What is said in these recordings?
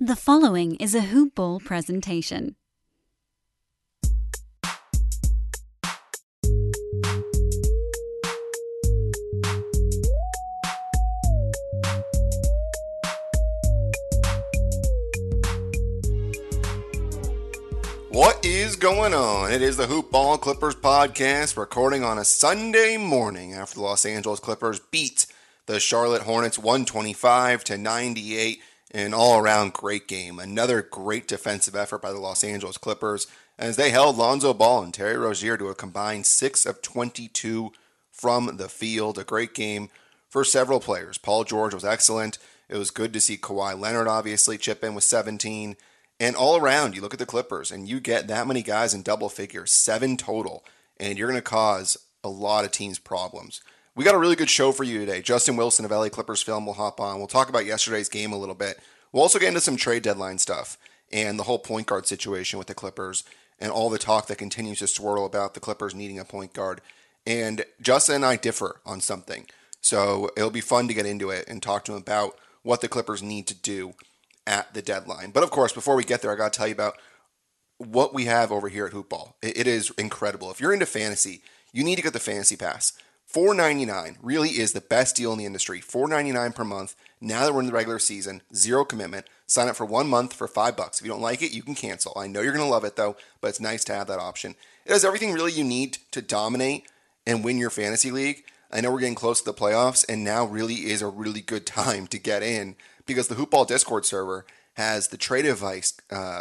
The following is a Hoop Ball presentation. What is going on? It is the Hoop Ball Clippers podcast, recording on a Sunday morning after the Los Angeles Clippers beat the Charlotte Hornets 125-98. An all-around great game. Another great defensive effort by the Los Angeles Clippers as they held Lonzo Ball and Terry Rozier to a combined 6 of 22 from the field. A great game for several players. Paul George was excellent. It was good to see Kawhi Leonard obviously chip in with 17. And all around, you look at the Clippers and you get that many guys in double figures, 7 total, and you're going to cause a lot of teams problems. We got a really good show for you today. Justin Wilson of LA Clippers Film will hop on. We'll talk about yesterday's game a little bit. We'll also get into some trade deadline stuff and the whole point guard situation with the Clippers and all the talk that continues to swirl about the Clippers needing a point guard. And Justin and I differ on something. So it'll be fun to get into it and talk to him about what the Clippers need to do at the deadline. But of course, before we get there, I got to tell you about what we have over here at Hoop Ball. It is incredible. If you're into fantasy, you need to get the Fancy Pass. $4.99 really is the best deal in the industry. $4.99 per month. Now that we're in the regular season, zero commitment. Sign up for 1 month for $5. If you don't like it, you can cancel. I know you're going to love it, though, but it's nice to have that option. It has everything really you need to dominate and win your fantasy league. I know we're getting close to the playoffs, and now really is a really good time to get in because the Hoop Ball Discord server has the trade advice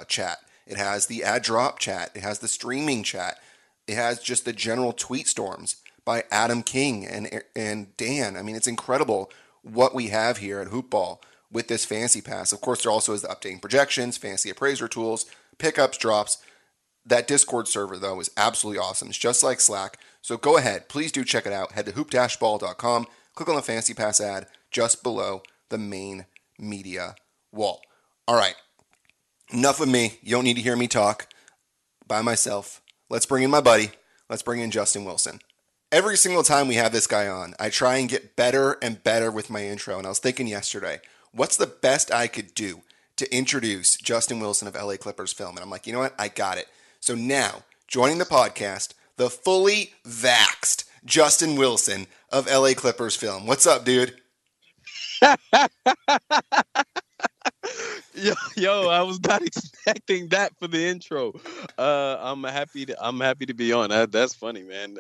chat. It has the ad drop chat. It has the streaming chat. It has just the general tweet storms by Adam King and Dan. I mean, it's incredible what we have here at Hoop Ball with this Fancy Pass. Of course, there also is the updating projections, fancy appraiser tools, pickups, drops. That Discord server, though, is absolutely awesome. It's just like Slack. So go ahead. Please do check it out. Head to hoop-ball.com. Click on the Fancy Pass ad just below the main media wall. All right. Enough of me. You don't need to hear me talk by myself. Let's bring in my buddy. Let's bring in Justin Wilson. Every single time we have this guy on, I try and get better and better with my intro. And I was thinking yesterday, what's the best I could do to introduce Justin Wilson of LA Clippers Film? And I'm like, you know what? I got it. So now, joining the podcast, the fully vaxxed Justin Wilson of LA Clippers Film. What's up, dude? Yo, I was not expecting that for the intro. I'm happy to be on. That's funny, man.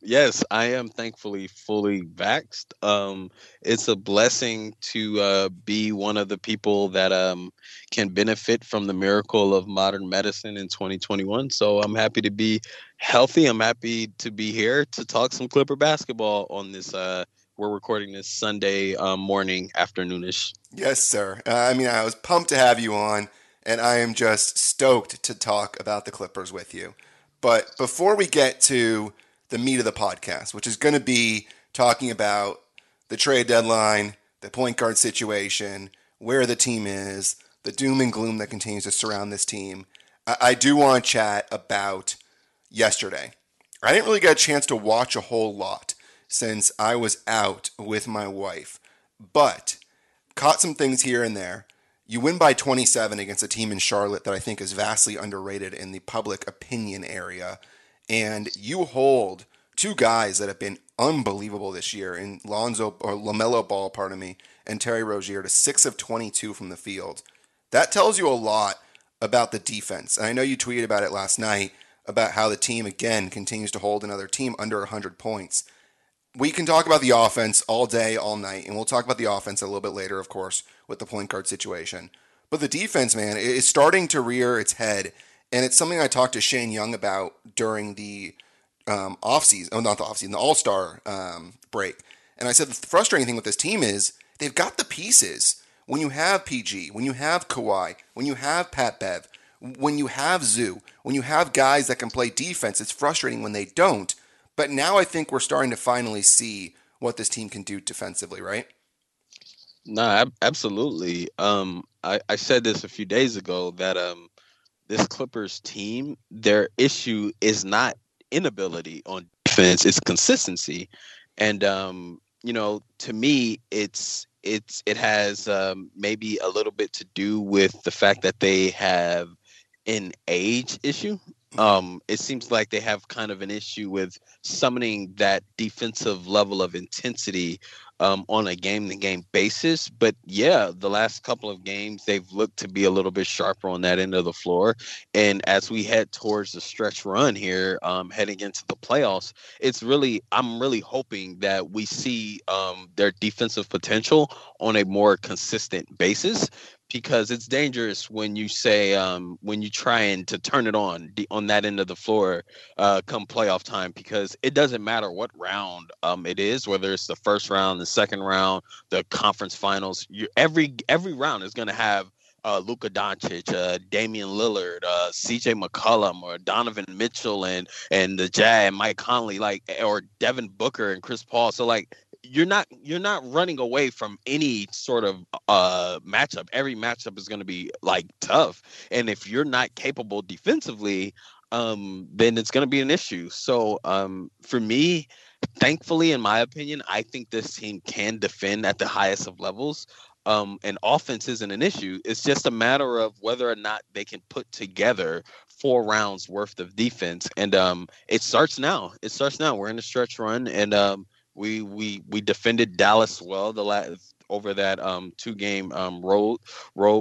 Yes, I am thankfully fully vaxxed. It's a blessing to be one of the people that can benefit from the miracle of modern medicine in 2021. So I'm happy to be healthy. I'm happy to be here to talk some Clipper basketball on this we're recording this Sunday morning, afternoonish. Yes, sir. I mean, I was pumped to have you on, and I am just stoked to talk about the Clippers with you. But before we get to the meat of the podcast, which is going to be talking about the trade deadline, the point guard situation, where the team is, the doom and gloom that continues to surround this team, I do want to chat about yesterday. I didn't really get a chance to watch a whole lot since I was out with my wife, but caught some things here and there. You win by 27 against a team in Charlotte that I think is vastly underrated in the public opinion area, and you hold two guys that have been unbelievable this year in LaMelo Ball, and Terry Rozier to 6 of 22 from the field. That tells you a lot about the defense, and I know you tweeted about it last night about how the team, again, continues to hold another team under 100 points. We can talk about the offense all day, all night, and we'll talk about the offense a little bit later, of course, with the point guard situation. But the defense, man, is starting to rear its head, and it's something I talked to Shane Young about during the the All-Star break. And I said the frustrating thing with this team is they've got the pieces. When you have PG, when you have Kawhi, when you have Pat Bev, when you have Zoo, when you have guys that can play defense, it's frustrating when they don't. But now I think we're starting to finally see what this team can do defensively, right? No, absolutely. I said this a few days ago that this Clippers team, their issue is not inability on defense, it's consistency. And, to me, it's it has maybe a little bit to do with the fact that they have an age issue. It seems like they have kind of an issue with summoning that defensive level of intensity on a game-to-game basis. But, yeah, the last couple of games, they've looked to be a little bit sharper on that end of the floor. And as we head towards the stretch run here, heading into the playoffs, I'm really hoping that we see their defensive potential on a more consistent basis. Because it's dangerous when you say when you try and to turn it on that end of the floor come playoff time, because it doesn't matter what round it is, whether it's the first round, the second round, the conference finals. Every round is going to have Luka Doncic, Damian Lillard, C.J. McCollum, or Donovan Mitchell and the Jazz, Mike Conley, or Devin Booker and Chris Paul. So you're not running away from any sort of matchup. Every matchup is going to be tough, and if you're not capable defensively, then it's going to be an issue. So for me, thankfully, in my opinion, I think this team can defend at the highest of levels. And offense isn't an issue. It's just a matter of whether or not they can put together 4 rounds worth of defense. And it starts now. We're in a stretch run, and we defended Dallas well over that 2-game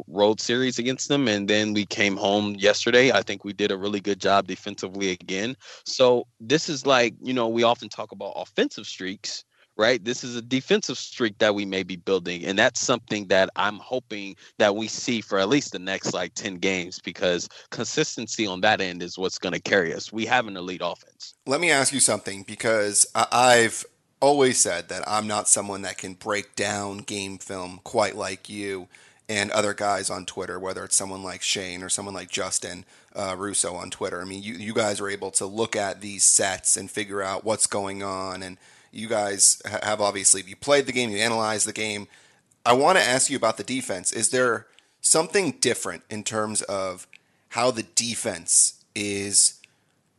road series against them, and then we came home yesterday. I think we did a really good job defensively again. So this is we often talk about offensive streaks, right? This is a defensive streak that we may be building, and that's something that I'm hoping that we see for at least the next 10 games, because consistency on that end is what's going to carry us. We have an elite offense. Let me ask you something, because I've always said that I'm not someone that can break down game film quite like you and other guys on Twitter, whether it's someone like Shane or someone like Justin Russo on Twitter. I mean, you guys are able to look at these sets and figure out what's going on, and you guys have obviously, you played the game, you analyzed the game. I want to ask you about the defense. Is there something different in terms of how the defense is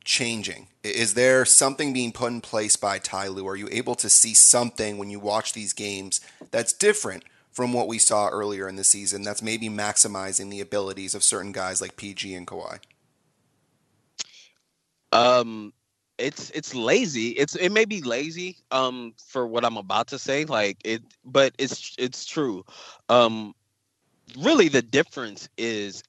changing? Is there something being put in place by Ty Lue? Are you able to see something when you watch these games that's different from what we saw earlier in the season, that's maybe maximizing the abilities of certain guys like PG and Kawhi? It's lazy. It may be lazy for what I'm about to say, but it's true. Really, the difference is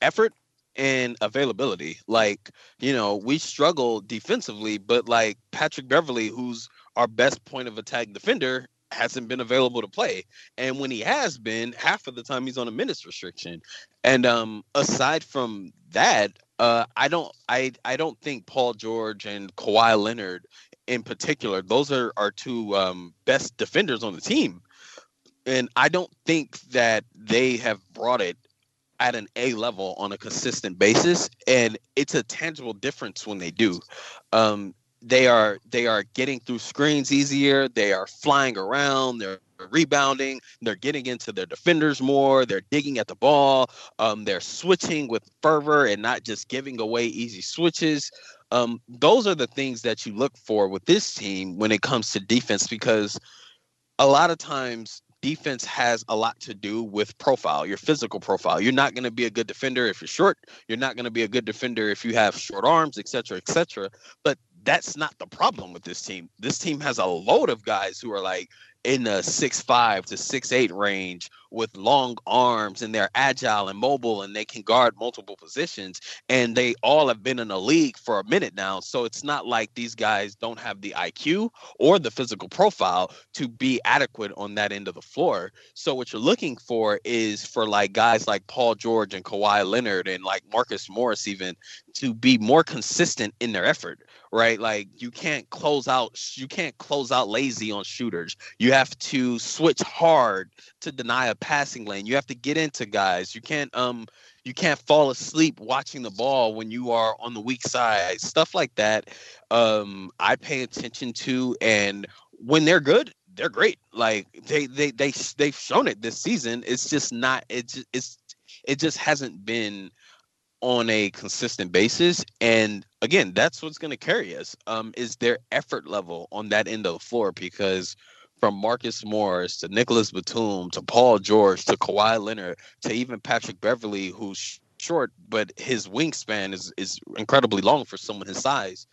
effort and availability. We struggle defensively, but Patrick Beverley, who's our best point of attack defender, hasn't been available to play. And when he has been, half of the time he's on a minutes restriction. And aside from that, I don't think Paul George and Kawhi Leonard in particular, those are our two best defenders on the team. And I don't think that they have brought it at an A level on a consistent basis, and it's a tangible difference when they do. They are getting through screens easier. They are flying around. They're rebounding. They're getting into their defenders more. They're digging at the ball. They're switching with fervor and not just giving away easy switches. Those are the things that you look for with this team when it comes to defense, because a lot of times defense has a lot to do with profile, your physical profile. You're not going to be a good defender if you're short. You're not going to be a good defender if you have short arms, et cetera, et cetera. But that's not the problem with this team. This team has a load of guys who are in the 6'5 to 6'8 range with long arms, and they're agile and mobile, and they can guard multiple positions, and they all have been in the league for a minute now. So it's not like these guys don't have the IQ or the physical profile to be adequate on that end of the floor. So what you're looking for is for guys like Paul George and Kawhi Leonard and Marcus Morris even to be more consistent in their effort, right? You can't close out lazy on shooters. You have to switch hard to deny a passing lane. You have to get into guys. You can't fall asleep watching the ball when you are on the weak side. Stuff like that, I pay attention to, and when they're good, they're great. They've shown it this season. It just hasn't been on a consistent basis. And again, that's what's going to carry us, is their effort level on that end of the floor, because from Marcus Morris to Nicholas Batum to Paul George to Kawhi Leonard to even Patrick Beverley, who's short, but his wingspan is incredibly long for someone his size.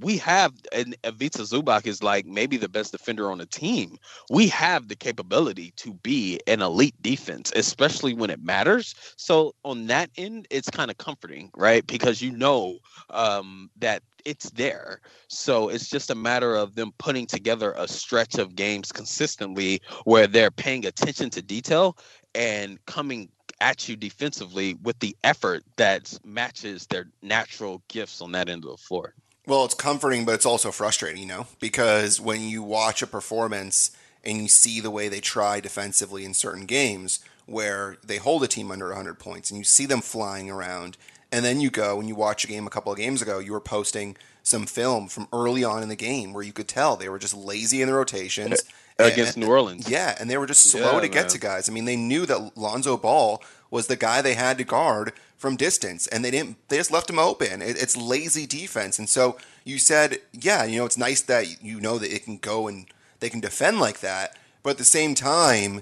We have, and Ivica Zubac is like maybe the best defender on the team. We have the capability to be an elite defense, especially when it matters. So on that end, it's kind of comforting, right? Because you know that it's there. So it's just a matter of them putting together a stretch of games consistently where they're paying attention to detail and coming at you defensively with the effort that matches their natural gifts on that end of the floor. Well, it's comforting, but it's also frustrating, you know, because when you watch a performance and you see the way they try defensively in certain games where they hold a team under 100 points and you see them flying around, and then you go and you watch a game a couple of games ago, you were posting some film from early on in the game where you could tell they were just lazy in the rotations. Against New Orleans. Yeah, and they were just slow to get to guys. I mean, they knew that Lonzo Ball was the guy they had to guard from distance, and they just left him open. It's lazy defense. And so you said, yeah, you know, it's nice that you know that it can go and they can defend like that, but at the same time,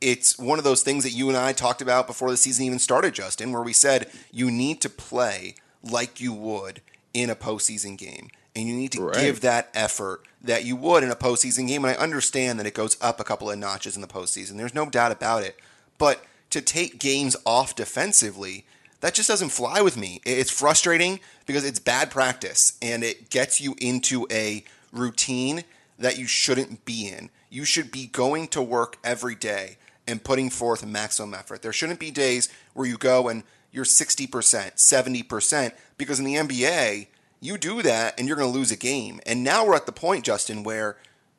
it's one of those things that you and I talked about before the season even started, Justin, where we said you need to play like you would in a postseason game, and you need to give that effort that you would in a postseason game. And I understand that it goes up a couple of notches in the postseason. There's no doubt about it. But to take games off defensively, that just doesn't fly with me. It's frustrating because it's bad practice, and it gets you into a routine that you shouldn't be in. You should be going to work every day and putting forth maximum effort. There shouldn't be days where you go and you're 60%, 70%, because in the NBA, you do that and you're going to lose a game. And now we're at the point, Justin, where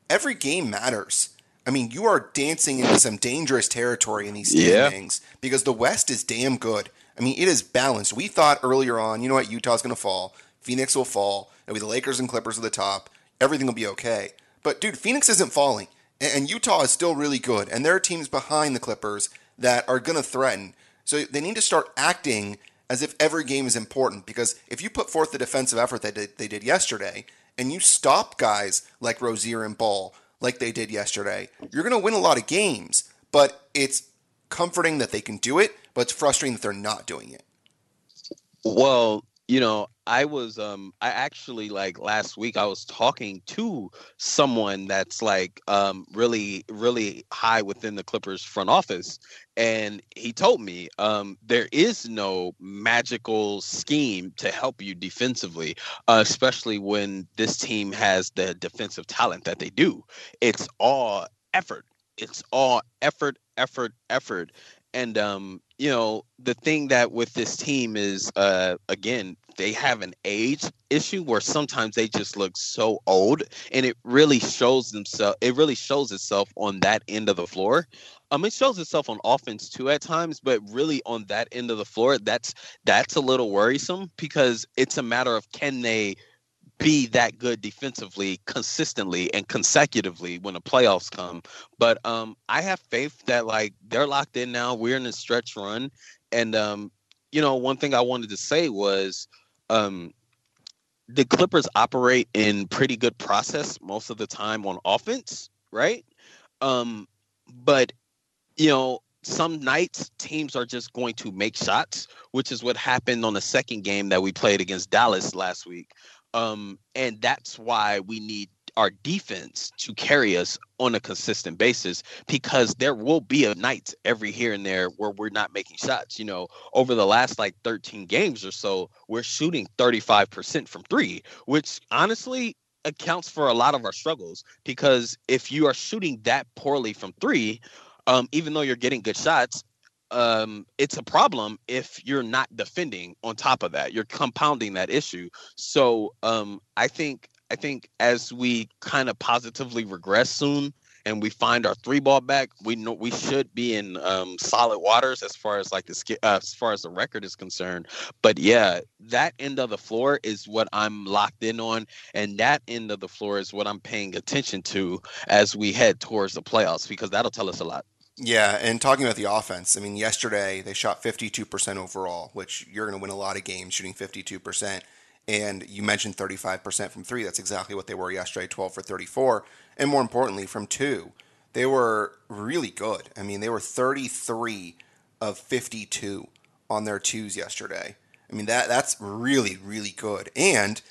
every game matters. I mean, you are dancing into some dangerous territory in these standings because the West is damn good. I mean, it is balanced. We thought earlier on, you know what, Utah's going to fall. Phoenix will fall. It'll be the Lakers and Clippers at the top. Everything will be okay. But, dude, Phoenix isn't falling. And Utah is still really good. And there are teams behind the Clippers that are going to threaten. So they need to start acting as if every game is important. Because if you put forth the defensive effort that they did yesterday and you stop guys like Rozier and Ball like they did yesterday, you're going to win a lot of games. But it's comforting that they can do it, but it's frustrating that they're not doing it. Well, you know, I was I actually like last week I was talking to someone that's like really high within the Clippers front office, and he told me there is no magical scheme to help you defensively, especially when this team has the defensive talent that they do. It's all effort. It's all effort. And, you know, the thing that with this team is, again, they have an age issue where sometimes they just look so old, and it really shows themselves. It really shows itself on that end of the floor. It shows itself on offense, too, at times, but really on that end of the floor, that's a little worrisome because it's a matter of can they be that good defensively consistently and consecutively when the playoffs come. But I have faith that like they're locked in now. We're in a stretch run. And, you know, one thing I wanted to say was the Clippers operate in pretty good process most of the time on offense. Right. But, you know, some nights teams are just going to make shots, which is what happened on the second game that we played against Dallas last week. And that's why we need our defense to carry us on a consistent basis, because there will be a night every here and there where we're not making shots. You know, over the last like 13 games or so, we're shooting 35% from three, which honestly accounts for a lot of our struggles, because if you are shooting that poorly from three, even though you're getting good shots, it's a problem if you're not defending on top of that. You're compounding that issue. So I think as we kind of positively regress soon and we find our three ball back, we know we should be in solid waters as far as like the as far as the record is concerned. But yeah, that end of the floor is what I'm locked in on, and that end of the floor is what I'm paying attention to as we head towards the playoffs, because that'll tell us a lot. Yeah, and talking about the offense, I mean, yesterday they shot 52% overall, which you're going to win a lot of games shooting 52%. And you mentioned 35% from three. That's exactly what they were yesterday, 12 for 34. And more importantly, from two, they were really good. I mean, they were 33 of 52 on their twos yesterday. I mean, that's really, really good. And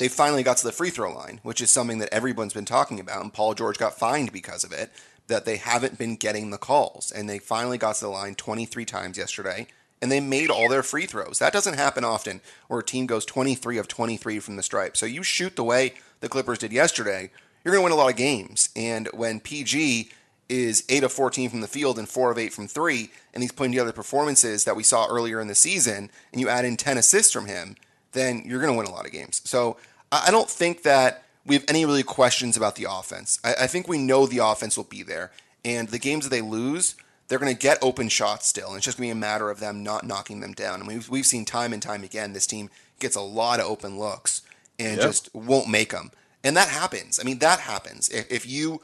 they finally got to the free throw line, which is something that everyone's been talking about. And Paul George got fined because of it, that they haven't been getting the calls. And they finally got to the line 23 times yesterday. And they made all their free throws. That doesn't happen often where a team goes 23 of 23 from the stripe. So you shoot the way the Clippers did yesterday, you're going to win a lot of games. And when PG is 8 of 14 from the field and 4 of 8 from 3, and he's putting together performances that we saw earlier in the season, and you add in 10 assists from him, then you're going to win a lot of games. So I don't think that we have any really questions about the offense. I think we know the offense will be there. And the games that they lose, they're going to get open shots still, and it's just going to be a matter of them not knocking them down. And we've seen time and time again this team gets a lot of open looks and just won't make them. And that happens. I mean, that happens. If you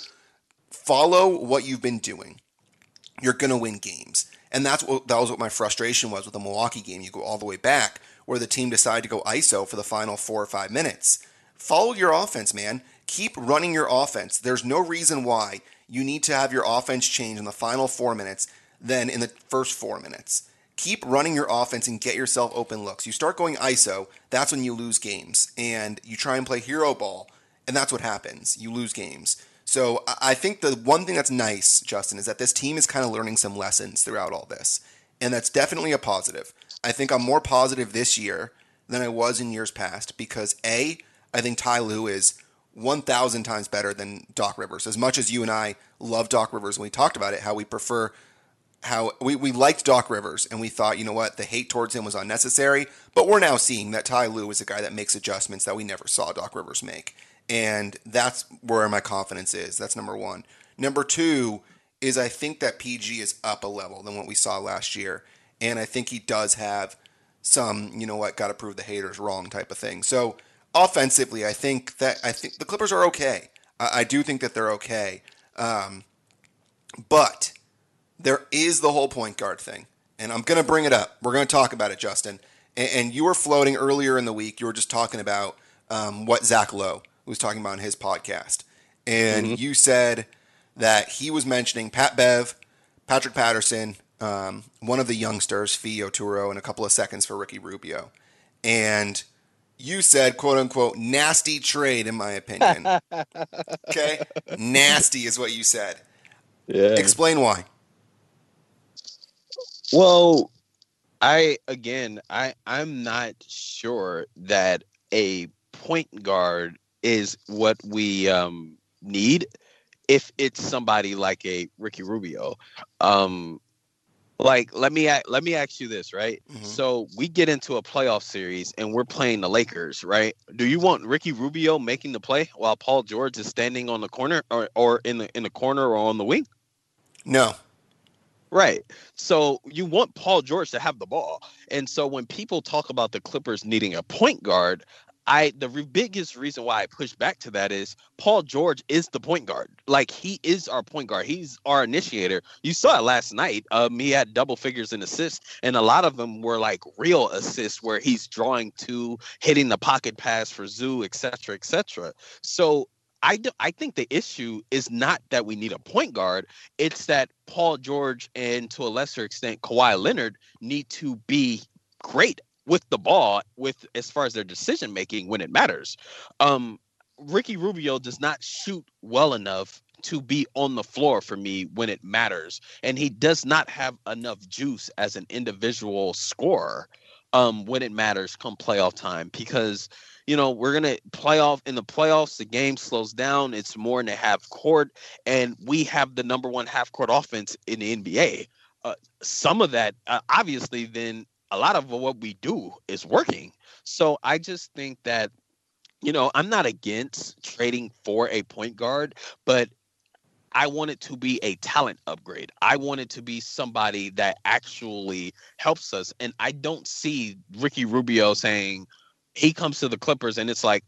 follow what you've been doing, you're going to win games. And that was what my frustration was with the Milwaukee game. You go all the way back where the team decided to go ISO for the final 4 or 5 minutes. Follow your offense, man. Keep running your offense. There's no reason why you need to have your offense change in the final 4 minutes than in the first 4 minutes. Keep running your offense and get yourself open looks. You start going ISO, that's when you lose games. And you try and play hero ball, and that's what happens. You lose games. So I think the one thing that's nice, Justin, is that this team is kind of learning some lessons throughout all this. And that's definitely a positive. I think I'm more positive this year than I was in years past because, A, I think Ty Lue is 1,000 times better than Doc Rivers. As much as you and I love Doc Rivers, and we talked about it, how we prefer, how we liked Doc Rivers, and we thought, you know what, the hate towards him was unnecessary, but we're now seeing that Ty Lue is a guy that makes adjustments that we never saw Doc Rivers make. And that's where my confidence is. That's number one. Number two is I think that PG is up a level than what we saw last year. And I think he does have some, you know what, got to prove the haters wrong type of thing. So offensively, I think the Clippers are okay. I do think that they're okay. But there is the whole point guard thing. And I'm going to bring it up. We're going to talk about it, Justin. And you were floating earlier in the week. You were just talking about what Zach Lowe was talking about in his podcast. And you said that he was mentioning Pat Bev, Patrick Patterson, one of the youngsters, Fio Turo, and a couple of seconds for Ricky Rubio. And you said, quote unquote, nasty trade, in my opinion. Okay? Nasty is what you said. Yeah. Explain why. Well, I'm not sure that a point guard is what we need if it's somebody like a Ricky Rubio. Like, let me ask you this, right? Mm-hmm. So we get into a playoff series and we're playing the Lakers, right? Do you want Ricky Rubio making the play while Paul George is standing on the corner or in the corner or on the wing? No. Right. So you want Paul George to have the ball. And so when people talk about the Clippers needing a point guard, the biggest reason why I push back to that is Paul George is the point guard. Like, he is our point guard. He's our initiator. You saw it last night. He had double figures in assists, and a lot of them were, like, real assists where he's drawing two, hitting the pocket pass for Zoo, et cetera, et cetera. So I think the issue is not that we need a point guard. It's that Paul George and, to a lesser extent, Kawhi Leonard need to be great with the ball, with as far as their decision making when it matters. Ricky Rubio does not shoot well enough to be on the floor for me when it matters, and he does not have enough juice as an individual scorer when it matters come playoff time, because you know we're gonna play off in the playoffs. The game slows down; it's more in the half court, and we have the number one half court offense in the NBA. Some of that, obviously, then. A lot of what we do is working. So I just think that, you know, I'm not against trading for a point guard, but I want it to be a talent upgrade. I want it to be somebody that actually helps us. And I don't see Ricky Rubio saying he comes to the Clippers and it's like,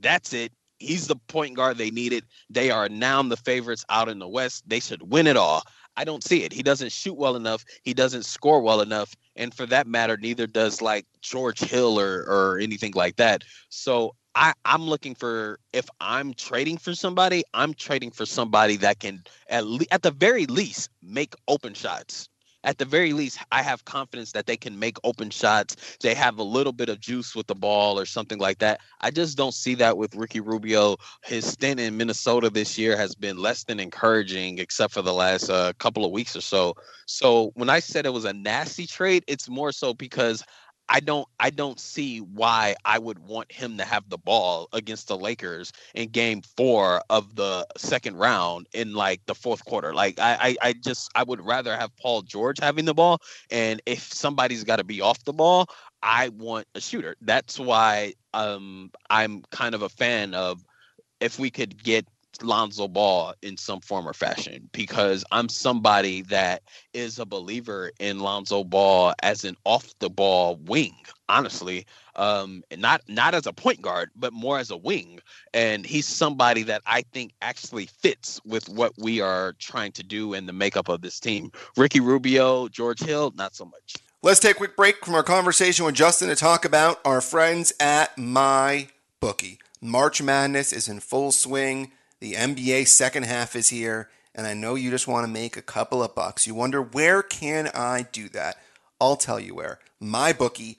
that's it. He's the point guard they needed. They are now the favorites out in the West. They should win it all. I don't see it. He doesn't shoot well enough. He doesn't score well enough. And for that matter, neither does like George Hill or anything like that. So I'm looking for, if I'm trading for somebody, I'm trading for somebody that can at the very least make open shots. At the very least, I have confidence that they can make open shots. They have a little bit of juice with the ball or something like that. I just don't see that with Ricky Rubio. His stint in Minnesota this year has been less than encouraging, except for the last couple of weeks or so. So when I said it was a nasty trade, it's more so because I don't see why I would want him to have the ball against the Lakers in game 4 of the second round in like the fourth quarter. Like I would rather have Paul George having the ball. And if somebody's got to be off the ball, I want a shooter. That's why I'm kind of a fan of if we could get Lonzo Ball in some form or fashion, because I'm somebody that is a believer in Lonzo Ball as an off the ball wing, honestly, not as a point guard, but more as a wing. And he's somebody that I think actually fits with what we are trying to do and the makeup of this team. Ricky Rubio, George Hill, not so much. Let's take a quick break from our conversation with Justin to talk about our friends at MyBookie. March Madness is in full swing. The NBA second half is here, and I know you just want to make a couple of bucks. You wonder, where can I do that? I'll tell you where. MyBookie.ag.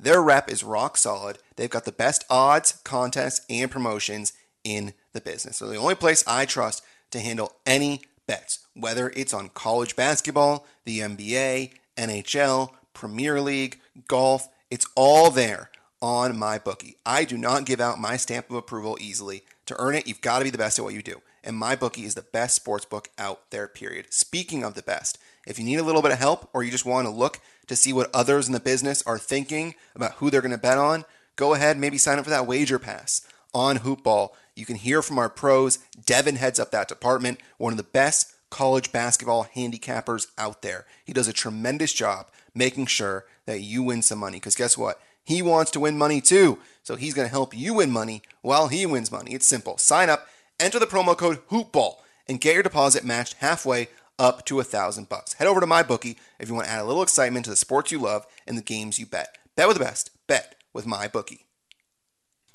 Their rep is rock solid. They've got the best odds, contests, and promotions in the business. So the only place I trust to handle any bets, whether it's on college basketball, the NBA, NHL, Premier League, golf, it's all there on MyBookie. I do not give out my stamp of approval easily. To earn it, you've got to be the best at what you do. And MyBookie is the best sportsbook out there, period. Speaking of the best, if you need a little bit of help or you just want to look to see what others in the business are thinking about who they're going to bet on, go ahead, maybe sign up for that wager pass on Hoop Ball. You can hear from our pros. Devin heads up that department, one of the best college basketball handicappers out there. He does a tremendous job making sure that you win some money, because guess what? He wants to win money too, so he's going to help you win money while he wins money. It's simple. Sign up, enter the promo code HoopBall, and get your deposit matched halfway up to $1,000. Head over to MyBookie if you want to add a little excitement to the sports you love and the games you bet. Bet with the best. Bet with MyBookie.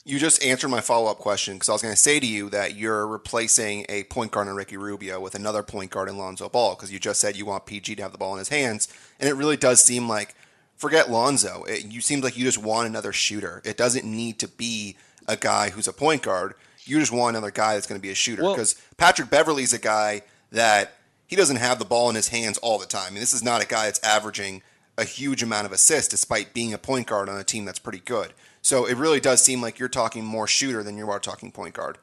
You just answered my follow-up question, because I was going to say to you that you're replacing a point guard in Ricky Rubio with another point guard in Lonzo Ball, because you just said you want PG to have the ball in his hands, and it really does seem like, forget Lonzo. You seems like you just want another shooter. It doesn't need to be a guy who's a point guard. You just want another guy that's going to be a shooter. Because Patrick Beverley's a guy that he doesn't have the ball in his hands all the time. I mean, this is not a guy that's averaging a huge amount of assists despite being a point guard on a team that's pretty good. So it really does seem like you're talking more shooter than you are talking point guard.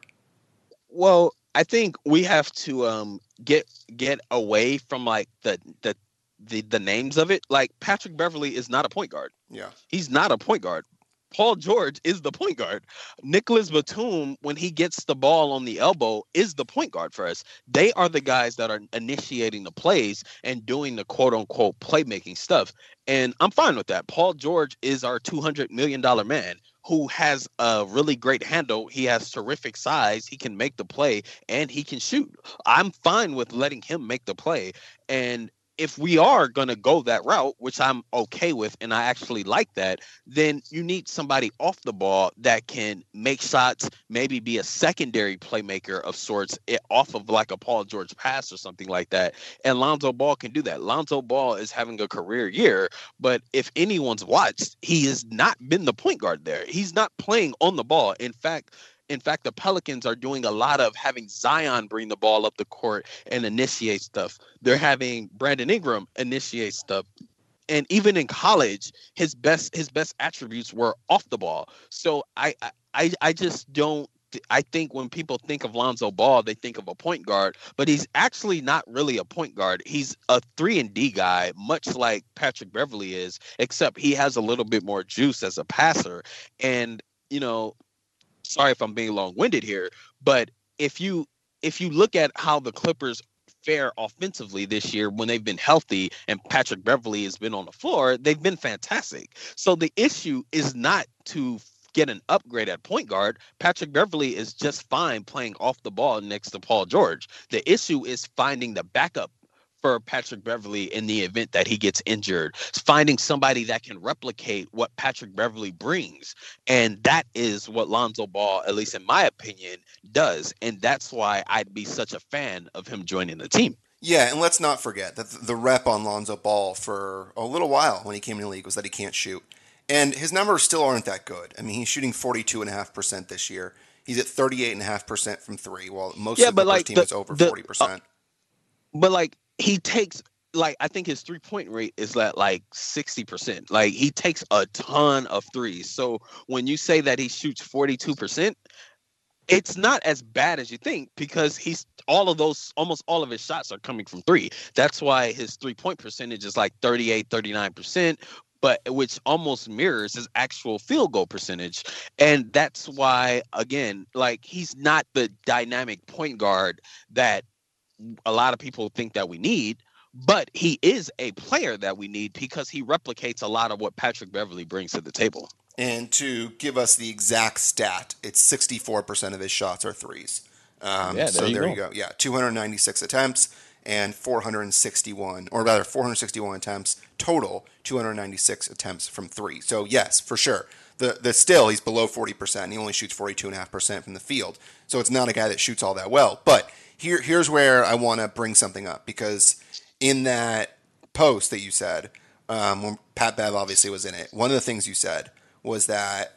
Well, I think we have to get away from like the names of it. Like Patrick Beverley is not a point guard. Yeah. He's not a point guard. Paul George is the point guard. Nicholas Batum, when he gets the ball on the elbow, is the point guard for us. They are the guys that are initiating the plays and doing the quote unquote playmaking stuff. And I'm fine with that. Paul George is our $200 million man who has a really great handle. He has terrific size. He can make the play and he can shoot. I'm fine with letting him make the play. And if we are going to go that route, which I'm okay with, and I actually like that, then you need somebody off the ball that can make shots, maybe be a secondary playmaker of sorts off of like a Paul George pass or something like that. And Lonzo Ball can do that. Lonzo Ball is having a career year, but if anyone's watched, he has not been the point guard there. He's not playing on the ball. In fact, the Pelicans are doing a lot of having Zion bring the ball up the court and initiate stuff. They're having Brandon Ingram initiate stuff. And even in college, his best attributes were off the ball. So I just don't. I think when people think of Lonzo Ball, they think of a point guard, but he's actually not really a point guard. He's a 3-and-D guy, much like Patrick Beverley is, except he has a little bit more juice as a passer. And, you know, sorry if I'm being long-winded here, but if you look at how the Clippers fare offensively this year when they've been healthy and Patrick Beverley has been on the floor, they've been fantastic. So the issue is not to get an upgrade at point guard, Patrick Beverley is just fine playing off the ball next to Paul George. The issue is finding the backup for Patrick Beverley in the event that he gets injured. It's finding somebody that can replicate what Patrick Beverley brings. And that is what Lonzo Ball, at least in my opinion, does. And that's why I'd be such a fan of him joining the team. Yeah, and let's not forget that the rep on Lonzo Ball for a little while when he came in the league was that he can't shoot. And his numbers still aren't that good. I mean, he's shooting 42.5% this year. He's at 38.5% from three, while most of the Clippers team is over 40%. But like, he takes, like, I think his 3-point rate is at like 60%. Like, he takes a ton of threes. So when you say that he shoots 42%, it's not as bad as you think, because he's all of those, almost all of his shots are coming from three. That's why his 3-point percentage is like 38, 39%. But which almost mirrors his actual field goal percentage. And that's why, again, like, he's not the dynamic point guard that a lot of people think that we need, but he is a player that we need because he replicates a lot of what Patrick Beverley brings to the table. And to give us the exact stat, it's 64% of his shots are threes. So there you go. Yeah, 296 attempts. And 461 attempts total, 296 attempts from three. So yes, for sure. The still, he's below 40%, and he only shoots 42.5% from the field. So it's not a guy that shoots all that well. But here's where I want to bring something up, because in that post that you said, when Pat Bev obviously was in it, one of the things you said was that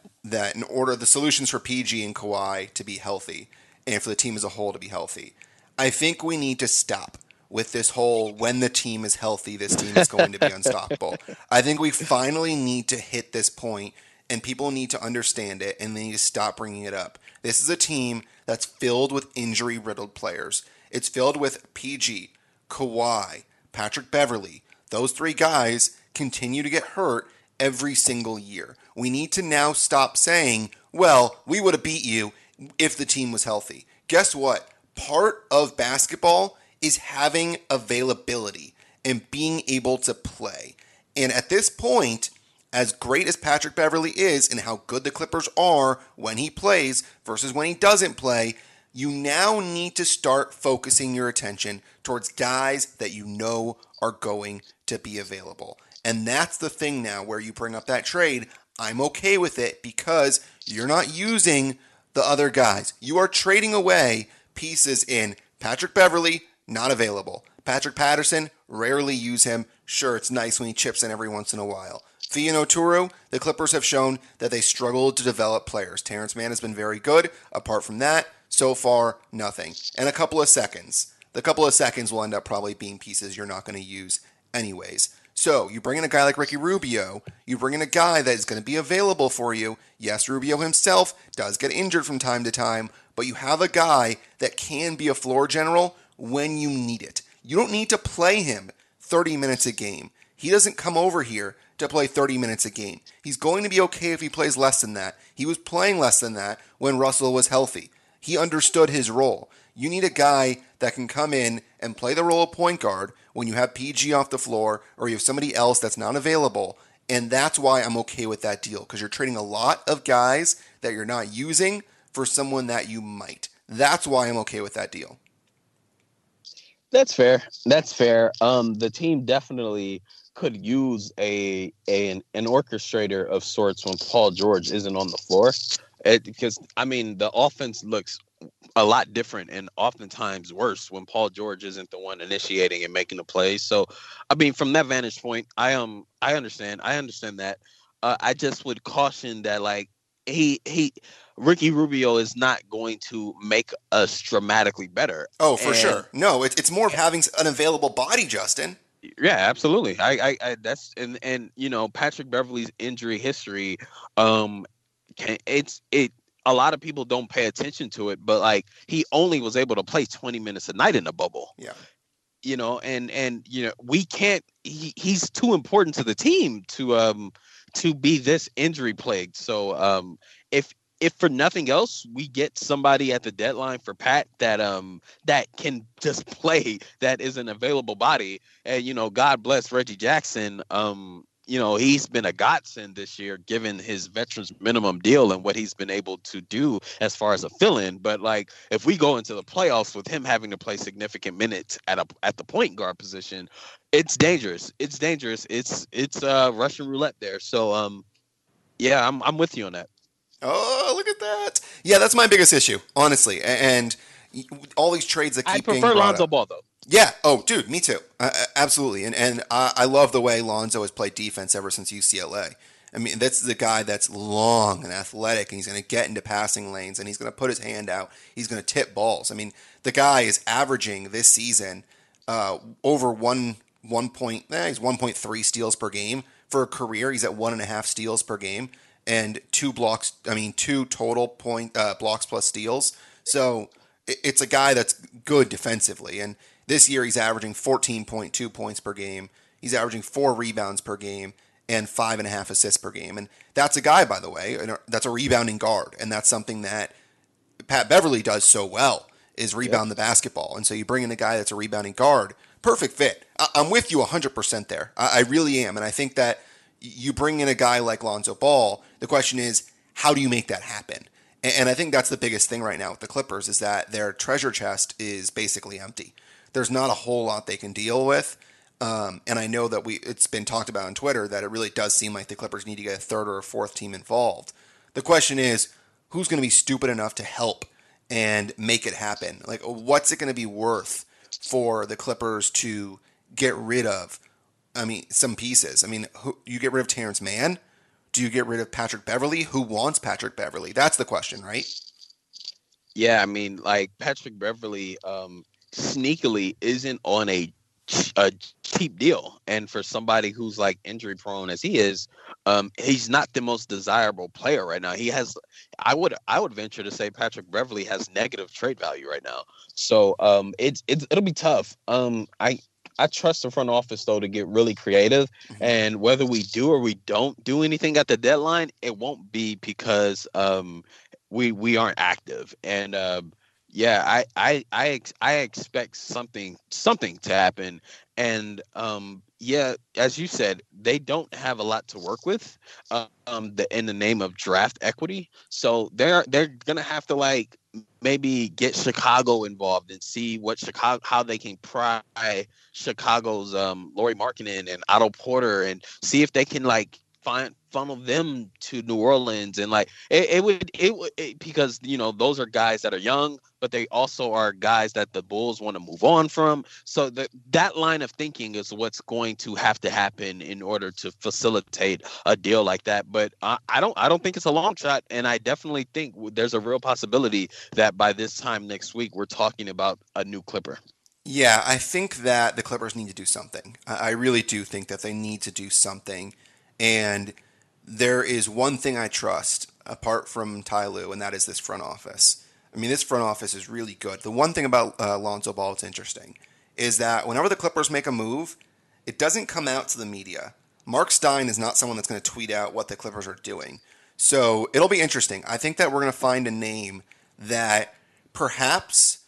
in order the solutions for PG and Kawhi to be healthy and for the team as a whole to be healthy, I think we need to stop with this whole, when the team is healthy, this team is going to be unstoppable. I think we finally need to hit this point, and people need to understand it, and they need to stop bringing it up. This is a team that's filled with injury-riddled players. It's filled with PG, Kawhi, Patrick Beverley. Those three guys continue to get hurt every single year. We need to now stop saying, well, we would have beat you if the team was healthy. Guess what? Part of basketball is having availability and being able to play. And at this point, as great as Patrick Beverley is and how good the Clippers are when he plays versus when he doesn't play, you now need to start focusing your attention towards guys that you know are going to be available. And that's the thing now where you bring up that trade. I'm okay with it because you're not using the other guys. You are trading away pieces in Patrick Beverley, not available. Patrick Patterson, rarely use him. Sure, it's nice when he chips in every once in a while. Fionnoturu, the Clippers have shown that they struggle to develop players. Terrence Mann has been very good. Apart from that, so far, nothing. And a couple of seconds. The couple of seconds will end up probably being pieces you're not going to use anyways. So you bring in a guy like Ricky Rubio. You bring in a guy that is going to be available for you. Yes, Rubio himself does get injured from time to time, but you have a guy that can be a floor general when you need it. You don't need to play him 30 minutes a game. He doesn't come over here to play 30 minutes a game. He's going to be okay if he plays less than that. He was playing less than that when Russell was healthy. He understood his role. You need a guy that can come in and play the role of point guard when you have PG off the floor or you have somebody else that's not available. And that's why I'm okay with that deal, because you're trading a lot of guys that you're not using for someone that you might. That's why I'm okay with that deal. That's fair. The team definitely could use an orchestrator of sorts when Paul George isn't on the floor, because I mean the offense looks a lot different and oftentimes worse when Paul George isn't the one initiating and making the plays. So, I mean, from that vantage point, I understand. I understand that. I just would caution that like Ricky Rubio is not going to make us dramatically better. Oh, for sure. No, it's more of having an available body, Justin. Yeah, absolutely. I that's and you know, Patrick Beverley's injury history. A lot of people don't pay attention to it, but like he only was able to play 20 minutes a night in the bubble. Yeah. You know, and you know, we can't. He's too important to the team to be this injury plagued. So if for nothing else, we get somebody at the deadline for Pat that can just play, that is an available body. And, you know, God bless Reggie Jackson. you know, he's been a godsend this year, given his veterans minimum deal and what he's been able to do as far as a fill-in. But like, if we go into the playoffs with him having to play significant minutes at the point guard position, it's dangerous. It's dangerous. It's Russian roulette there. So yeah, I'm with you on that. Oh, look at that. Yeah, that's my biggest issue, honestly. And all these trades that keep being brought up. I prefer Lonzo Ball, though. Yeah. Oh, dude, me too. Absolutely. And I love the way Lonzo has played defense ever since UCLA. I mean, that's the guy that's long and athletic, and he's going to get into passing lanes, and he's going to put his hand out. He's going to tip balls. I mean, the guy is averaging this season over 1.3 steals per game. For a career, he's at 1.5 steals per game. And 2 blocks plus steals. So it's a guy that's good defensively. And this year he's averaging 14.2 points per game. He's averaging 4 rebounds per game and 5.5 assists per game. And that's a guy, by the way, that's a rebounding guard. And that's something that Pat Beverley does so well, is rebound the basketball. And so you bring in a guy that's a rebounding guard. Perfect fit. I'm with you 100% there. I really am. And I think that you bring in a guy like Lonzo Ball, the question is, how do you make that happen? And I think that's the biggest thing right now with the Clippers, is that their treasure chest is basically empty. There's not a whole lot they can deal with. And I know that it's been talked about on Twitter that it really does seem like the Clippers need to get a third or a fourth team involved. The question is, who's going to be stupid enough to help and make it happen? Like, what's it going to be worth for the Clippers to get rid of? I mean, some pieces. I mean, you get rid of Terrence Mann? Do you get rid of Patrick Beverley? Who wants Patrick Beverley? That's the question, right? Yeah, I mean, like, Patrick Beverley sneakily isn't on a cheap deal. And for somebody who's, like, injury-prone as he is, he's not the most desirable player right now. He has – I would venture to say Patrick Beverley has negative trade value right now. So it'll be tough. I trust the front office, though, to get really creative. And whether we do or we don't do anything at the deadline, it won't be because we aren't active. And I expect something to happen. And as you said, they don't have a lot to work with in the name of draft equity. So they're gonna have to like maybe get Chicago involved and see what how they can pry Chicago's Lauri Markkanen and Otto Porter and see if they can like funnel them to New Orleans. And like it would, because you know those are guys that are young, but they also are guys that the Bulls want to move on from. So that line of thinking is what's going to have to happen in order to facilitate a deal like that. But I don't think it's a long shot, and I definitely think there's a real possibility that by this time next week we're talking about a new Clipper. Yeah, I think that the Clippers need to do something. I really do think that they need to do something. And there is one thing I trust apart from Ty Lue, and that is this front office. I mean, this front office is really good. The one thing about Lonzo Ball that's interesting is that whenever the Clippers make a move, it doesn't come out to the media. Mark Stein is not someone that's going to tweet out what the Clippers are doing. So it'll be interesting. I think that we're going to find a name that perhaps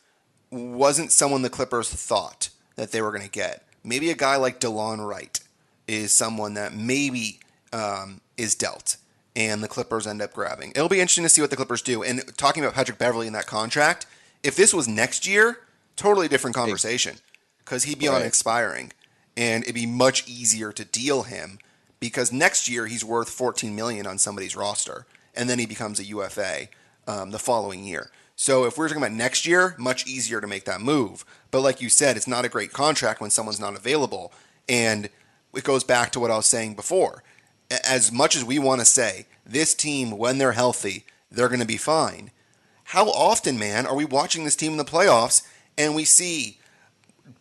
wasn't someone the Clippers thought that they were going to get. Maybe a guy like Delon Wright is someone that maybe is dealt, and the Clippers end up grabbing. It'll be interesting to see what the Clippers do. And talking about Patrick Beverley in that contract, if this was next year, totally different conversation, because he'd be on expiring, and it'd be much easier to deal him because next year he's worth $14 million on somebody's roster, and then he becomes a UFA the following year. So if we're talking about next year, much easier to make that move. But like you said, it's not a great contract when someone's not available, and it goes back to what I was saying before. As much as we want to say, this team, when they're healthy, they're going to be fine. How often, man, are we watching this team in the playoffs and we see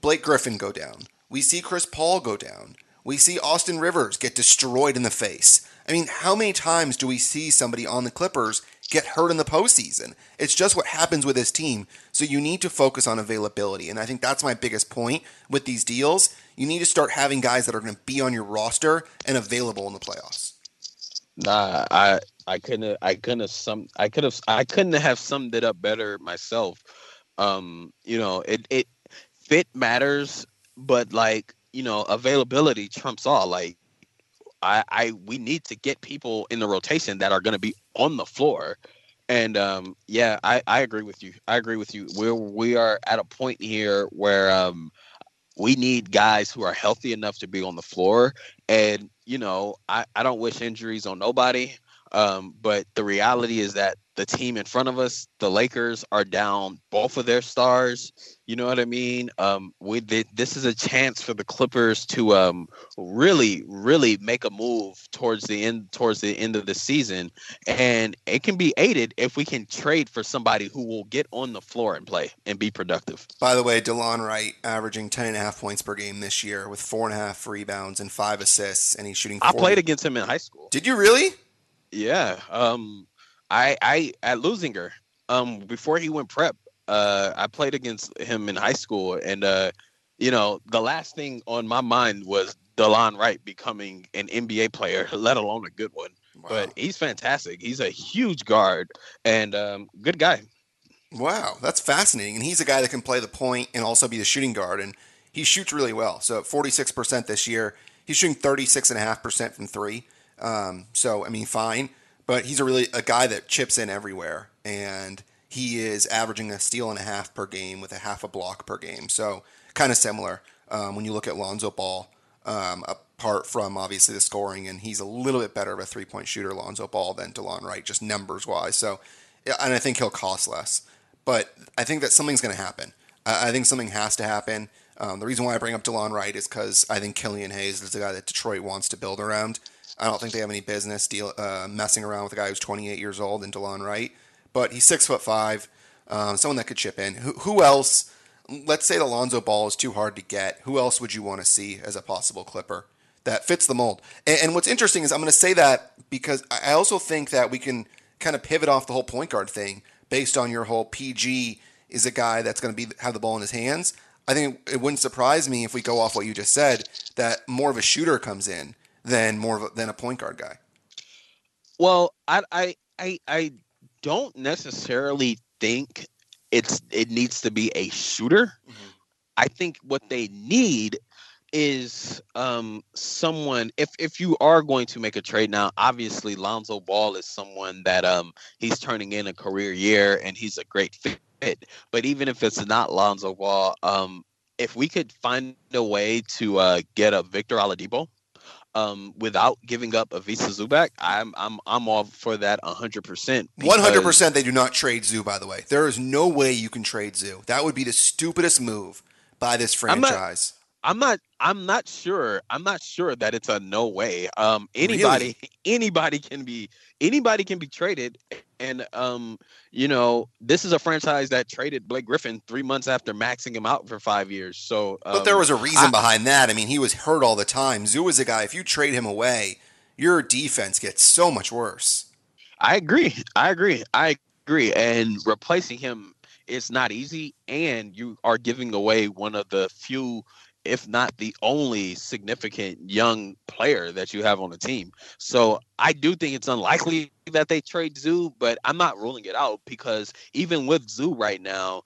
Blake Griffin go down? We see Chris Paul go down. We see Austin Rivers get destroyed in the face. I mean, how many times do we see somebody on the Clippers get hurt in the postseason? It's just what happens with this team. So you need to focus on availability. And I think that's my biggest point with these deals. You need to start having guys that are going to be on your roster and available in the playoffs. Nah, I couldn't have summed it up better myself. You know, it fit matters, but like, you know, availability trumps all. Like, we need to get people in the rotation that are going to be on the floor. And yeah, I agree with you. I agree with you. We are at a point here where we need guys who are healthy enough to be on the floor. And, you know, I don't wish injuries on nobody. But the reality is that the team in front of us, the Lakers, are down both of their stars. You know what I mean? This is a chance for the Clippers to really, really make a move towards the end of the season. And it can be aided if we can trade for somebody who will get on the floor and play and be productive. By the way, Delon Wright averaging 10.5 points per game this year with 4.5 rebounds and 5 assists, and he's shooting 40. I played against him in high school. Did you really? Yeah, I at Lusinger, before he went prep, I played against him in high school, and you know, the last thing on my mind was Delon Wright becoming an NBA player, let alone a good one. Wow. But he's fantastic. He's a huge guard and good guy. Wow, that's fascinating. And he's a guy that can play the point and also be the shooting guard, and he shoots really well. So 46% this year, he's shooting 36.5% from three. So, I mean, fine, but he's a guy that chips in everywhere, and he is averaging 1.5 steals per game with 0.5 block per game. So kind of similar, when you look at Lonzo Ball, apart from obviously the scoring, and he's a little bit better of a 3-point shooter, Lonzo Ball, than DeLon Wright, just numbers wise. So, and I think he'll cost less, but I think that something's going to happen. I think something has to happen. The reason why I bring up DeLon Wright is because I think Killian Hayes is the guy that Detroit wants to build around. I don't think they have any business messing around with a guy who's 28 years old and DeLon Wright, but he's 6'5", someone that could chip in. Who else? Let's say the Lonzo Ball is too hard to get. Who else would you want to see as a possible Clipper that fits the mold? And what's interesting is I'm going to say that because I also think that we can kind of pivot off the whole point guard thing based on your whole PG is a guy that's going to have the ball in his hands. I think it wouldn't surprise me if we go off what you just said, that more of a shooter comes in than a point guard guy. Well, I don't necessarily think it needs to be a shooter. Mm-hmm. I think what they need is someone. If you are going to make a trade now, obviously Lonzo Ball is someone that he's turning in a career year and he's a great fit. But even if it's not Lonzo Ball, if we could find a way to get a Victor Oladipo, without giving up Ivica Zubac, I'm all for that 100%. 100% they do not trade Zoo, by the way. There is no way you can trade Zoo. That would be the stupidest move by this franchise. I'm not sure that it's a no way. Anybody can be traded. And you know, this is a franchise that traded Blake Griffin 3 months after maxing him out for 5 years. So, but there was a reason behind that. I mean, he was hurt all the time. Zoo is a guy. If you trade him away, your defense gets so much worse. I agree. And replacing him is not easy. And you are giving away one of the few, if not the only significant young player that you have on the team. So I do think it's unlikely that they trade Zoo, but I'm not ruling it out because even with Zoo right now,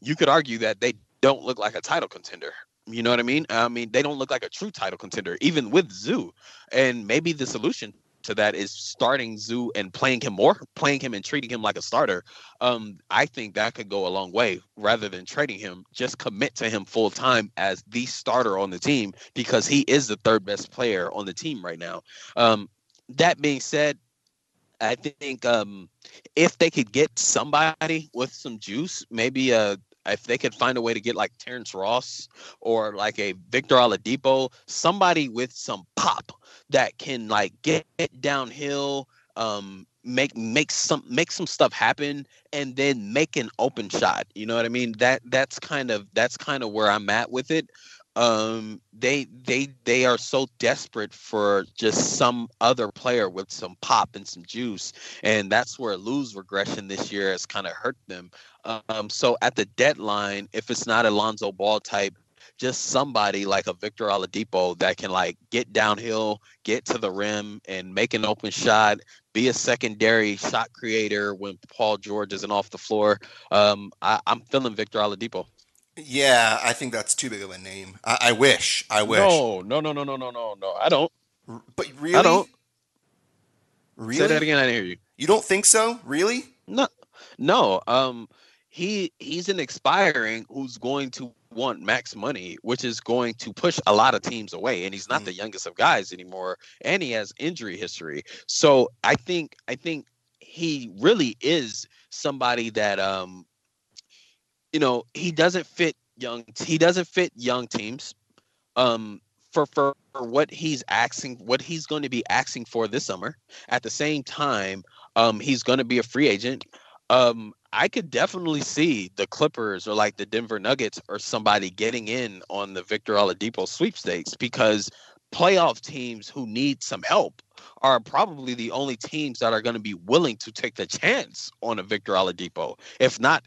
you could argue that they don't look like a title contender. You know what I mean? I mean, they don't look like a true title contender, even with Zoo. And maybe the solution to that is starting Zoo and playing him and treating him like a starter. I think that could go a long way rather than trading him. Just commit to him full time as the starter on the team because he is the third best player on the team right now. That being said, I think if they could get somebody with some juice, maybe if they could find a way to get like Terrence Ross or like a Victor Oladipo, somebody with some pop that can like get downhill, make some stuff happen, and then make an open shot. You know what I mean? That's kind of where I'm at with it. They are so desperate for just some other player with some pop and some juice, and that's where Lou's regression this year has kind of hurt them. So at the deadline, if it's not a Lonzo Ball type, just somebody like a Victor Oladipo that can like get downhill, get to the rim, and make an open shot, be a secondary shot creator when Paul George isn't off the floor. I'm feeling Victor Oladipo. Yeah, I think that's too big of a name. I wish. No. I don't. But really? I don't. Really? Say that again. I didn't hear you. You don't think so? Really? No. He's an expiring who's going to want max money, which is going to push a lot of teams away. And he's not the youngest of guys anymore. And he has injury history. So I think he really is somebody that, he doesn't fit young. He doesn't fit young teams. For what he's asking, what he's going to be asking for this summer. At the same time, he's going to be a free agent. I could definitely see the Clippers or like the Denver Nuggets or somebody getting in on the Victor Oladipo sweepstakes, because playoff teams who need some help are probably the only teams that are going to be willing to take the chance on a Victor Oladipo. If not,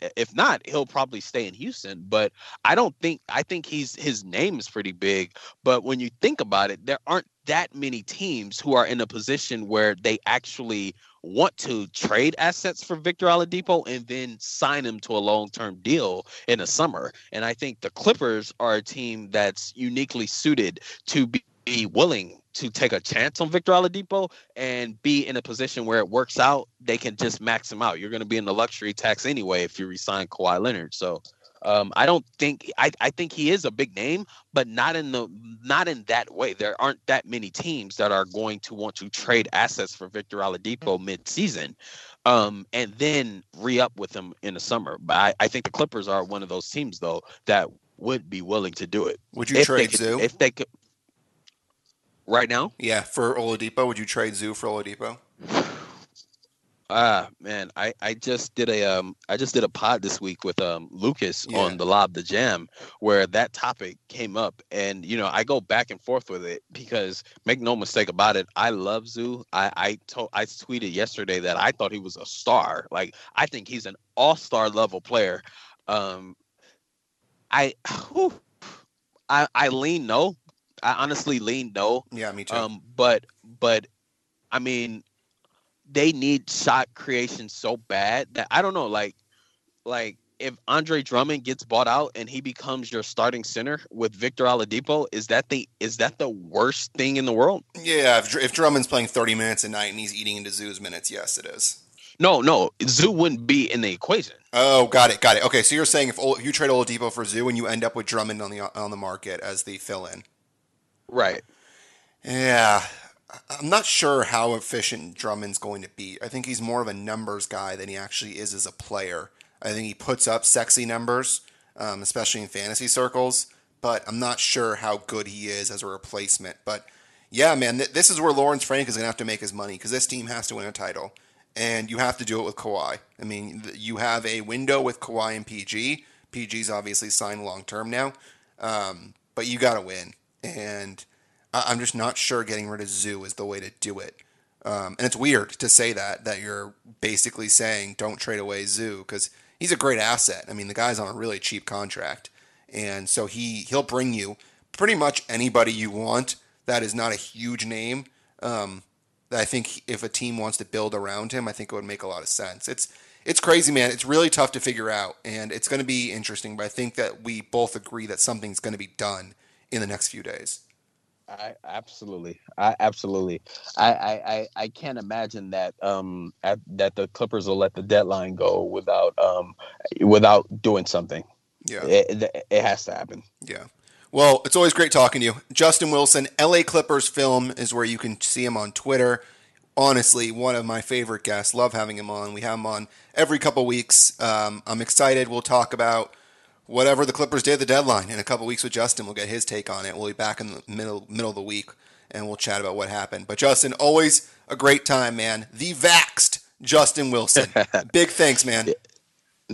he'll probably stay in Houston. But I think his name is pretty big. But when you think about it, there aren't that many teams who are in a position where they actually want to trade assets for Victor Oladipo and then sign him to a long-term deal in the summer. And I think the Clippers are a team that's uniquely suited to be willing to take a chance on Victor Oladipo and be in a position where it works out. They can just max him out. You're going to be in the luxury tax anyway if you resign Kawhi Leonard. So I think he is a big name, but not in that way. There aren't that many teams that are going to want to trade assets for Victor Oladipo midseason and then re-up with him in the summer. But I think the Clippers are one of those teams, though, that would be willing to do it. Would you trade Zoo? If they could. Right now? Yeah, for Oladipo. Would you trade Zoo for Oladipo? Man, I just did a pod this week with Lucas on the Lob the Jam, where that topic came up, and I go back and forth with it because make no mistake about it, I love Zoo. I tweeted yesterday that I thought he was a star. Like I think he's an all-star level player. I lean no. I honestly lean no. Yeah, me too. But I mean, they need shot creation so bad that I don't know. Like if Andre Drummond gets bought out and he becomes your starting center with Victor Oladipo, is that the worst thing in the world? Yeah, if Drummond's playing 30 minutes a night and he's eating into Zoo's minutes, yes, it is. No, Zoo wouldn't be in the equation. Oh, got it. Okay, so you're saying if you trade Oladipo for Zoo and you end up with Drummond on the market as the fill-in, right? Yeah. I'm not sure how efficient Drummond's going to be. I think he's more of a numbers guy than he actually is as a player. I think he puts up sexy numbers, especially in fantasy circles, but I'm not sure how good he is as a replacement. But yeah, man, this is where Lawrence Frank is going to have to make his money, because this team has to win a title, and you have to do it with Kawhi. I mean, you have a window with Kawhi and PG. PG's obviously signed long-term now, but you got to win. And I'm just not sure getting rid of Zoo is the way to do it. And it's weird to say that you're basically saying don't trade away Zoo, because he's a great asset. I mean, the guy's on a really cheap contract. And so he'll bring you pretty much anybody you want that is not a huge name. I think if a team wants to build around him, I think it would make a lot of sense. It's crazy, man. It's really tough to figure out, and it's going to be interesting. But I think that we both agree that something's going to be done in the next few days. I can't imagine that that the Clippers will let the deadline go without doing something. Yeah, it has to happen. Yeah. Well, it's always great talking to you, Justin Wilson. LA Clippers Film is where you can see him on Twitter. Honestly, one of my favorite guests. Love having him on. We have him on every couple weeks. I'm excited. We'll talk about whatever the Clippers did at the deadline in a couple weeks with Justin. We'll get his take on it. We'll be back in the middle of the week, and we'll chat about what happened. But Justin, always a great time, man. The vaxxed Justin Wilson. Big thanks, man.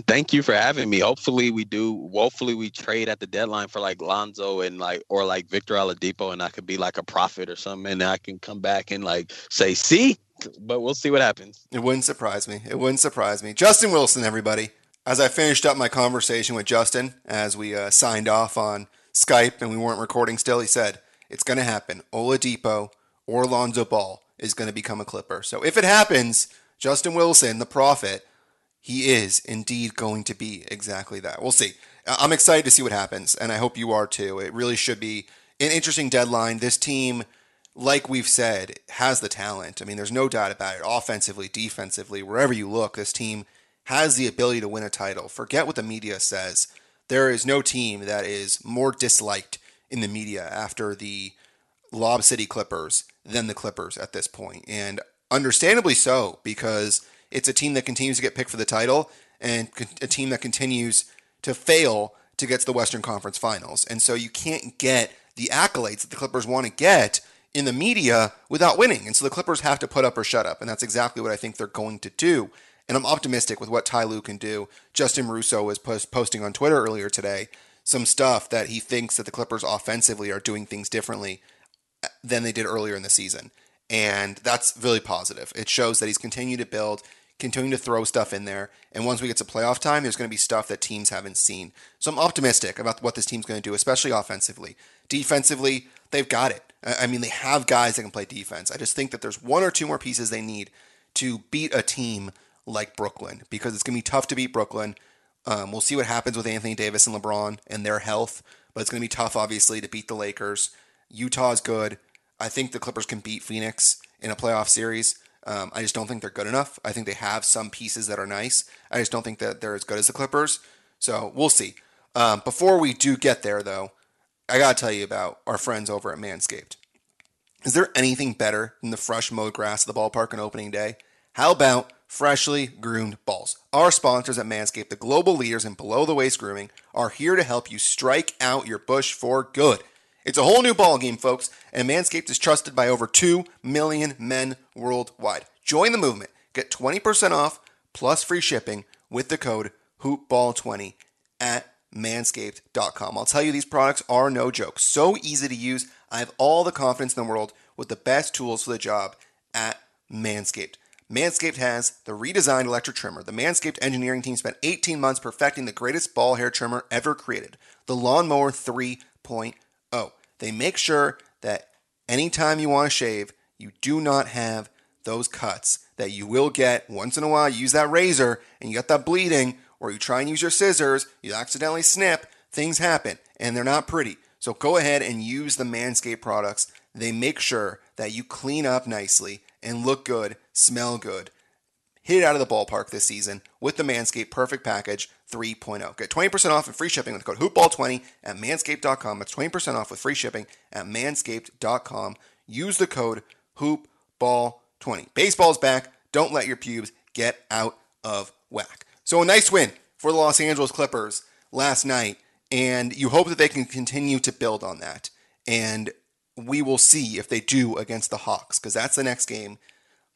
Thank you for having me. Hopefully we do. Hopefully we trade at the deadline for like Lonzo and or Victor Oladipo, and I could be like a prophet or something, and I can come back and say, see, but we'll see what happens. It wouldn't surprise me. Justin Wilson, everybody. As I finished up my conversation with Justin, as we signed off on Skype and we weren't recording still, he said, it's going to happen. Oladipo or Lonzo Ball is going to become a Clipper. So if it happens, Justin Wilson, the prophet, he is indeed going to be exactly that. We'll see. I'm excited to see what happens, and I hope you are too. It really should be an interesting deadline. This team like we've said, has the talent. I mean, there's no doubt about it. Offensively, defensively, wherever you look, this team has the ability to win a title. Forget what the media says. There is no team that is more disliked in the media after the Lob City Clippers than the Clippers at this point. And understandably so, because it's a team that continues to get picked for the title and a team that continues to fail to get to the Western Conference Finals. And so you can't get the accolades that the Clippers want to get in the media without winning. And so the Clippers have to put up or shut up. And that's exactly what I think they're going to do. And I'm optimistic with what Ty Lue can do. Justin Russo was posting on Twitter earlier today some stuff that he thinks that the Clippers offensively are doing things differently than they did earlier in the season. And that's really positive. It shows that he's continued to build, continuing to throw stuff in there. And once we get to playoff time, there's going to be stuff that teams haven't seen. So I'm optimistic about what this team's going to do, especially offensively. Defensively, they've got it. I mean, they have guys that can play defense. I just think that there's one or two more pieces they need to beat a team like Brooklyn, because it's going to be tough to beat Brooklyn. We'll see what happens with Anthony Davis and LeBron and their health, but it's going to be tough, obviously, to beat the Lakers. Utah's good. I think the Clippers can beat Phoenix in a playoff series. I just don't think they're good enough. I think they have some pieces that are nice. I just don't think that they're as good as the Clippers. So we'll see. Before we do get there, though, I got to tell you about our friends over at Manscaped. Is there anything better than the fresh mowed grass at the ballpark on opening day? How about freshly groomed balls? Our sponsors at Manscaped, the global leaders in below-the-waist grooming, are here to help you strike out your bush for good. It's a whole new ballgame, folks, and Manscaped is trusted by over 2 million men worldwide. Join the movement. Get 20% off plus free shipping with the code HoopBall20 at Manscaped.com. I'll tell you, these products are no joke. So easy to use. I have all the confidence in the world with the best tools for the job at Manscaped. Manscaped has the redesigned electric trimmer. The Manscaped engineering team spent 18 months perfecting the greatest ball hair trimmer ever created, the Lawnmower 3.0. They make sure that anytime you want to shave, you do not have those cuts that you will get once in a while. You use that razor and you got that bleeding, or you try and use your scissors, you accidentally snip, things happen, and they're not pretty. So go ahead and use the Manscaped products. They make sure that you clean up nicely and look good, smell good. Hit it out of the ballpark this season with the Manscaped Perfect Package 3.0. Get 20% off and free shipping with the code HoopBall20 at Manscaped.com. That's 20% off with free shipping at Manscaped.com. Use the code HoopBall20. Baseball's back. Don't let your pubes get out of whack. So a nice win for the Los Angeles Clippers last night, and you hope that they can continue to build on that. And we will see if they do against the Hawks, because that's the next game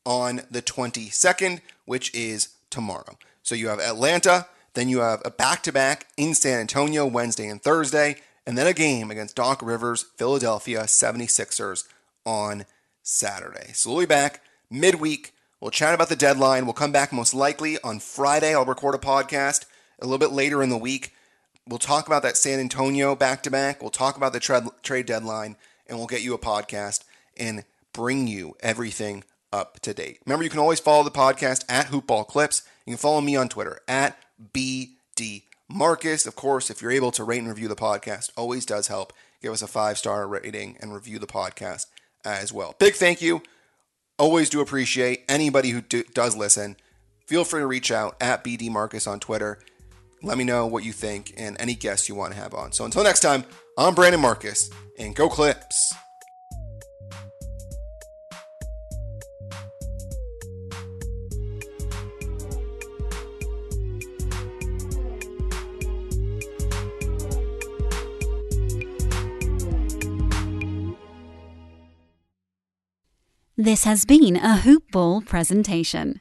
on the 22nd, which is tomorrow. So you have Atlanta, then you have a back-to-back in San Antonio Wednesday and Thursday, and then a game against Doc Rivers' Philadelphia 76ers on Saturday. So we'll be back midweek. We'll chat about the deadline. We'll come back most likely on Friday. I'll record a podcast a little bit later in the week. We'll talk about that San Antonio back-to-back. We'll talk about the trade deadline, and we'll get you a podcast and bring you everything up to date. Remember, you can always follow the podcast at Hoopball Clips. You can follow me on Twitter at BDMarcus. Of course, if you're able to rate and review the podcast, always does help. Give us a 5-star rating and review the podcast as well. Big thank you. Always do appreciate anybody who does listen. Feel free to reach out at BDMarcus on Twitter. Let me know what you think and any guests you want to have on. So until next time, I'm Brandon Marcus, and go Clips. This has been a Hoop Ball presentation.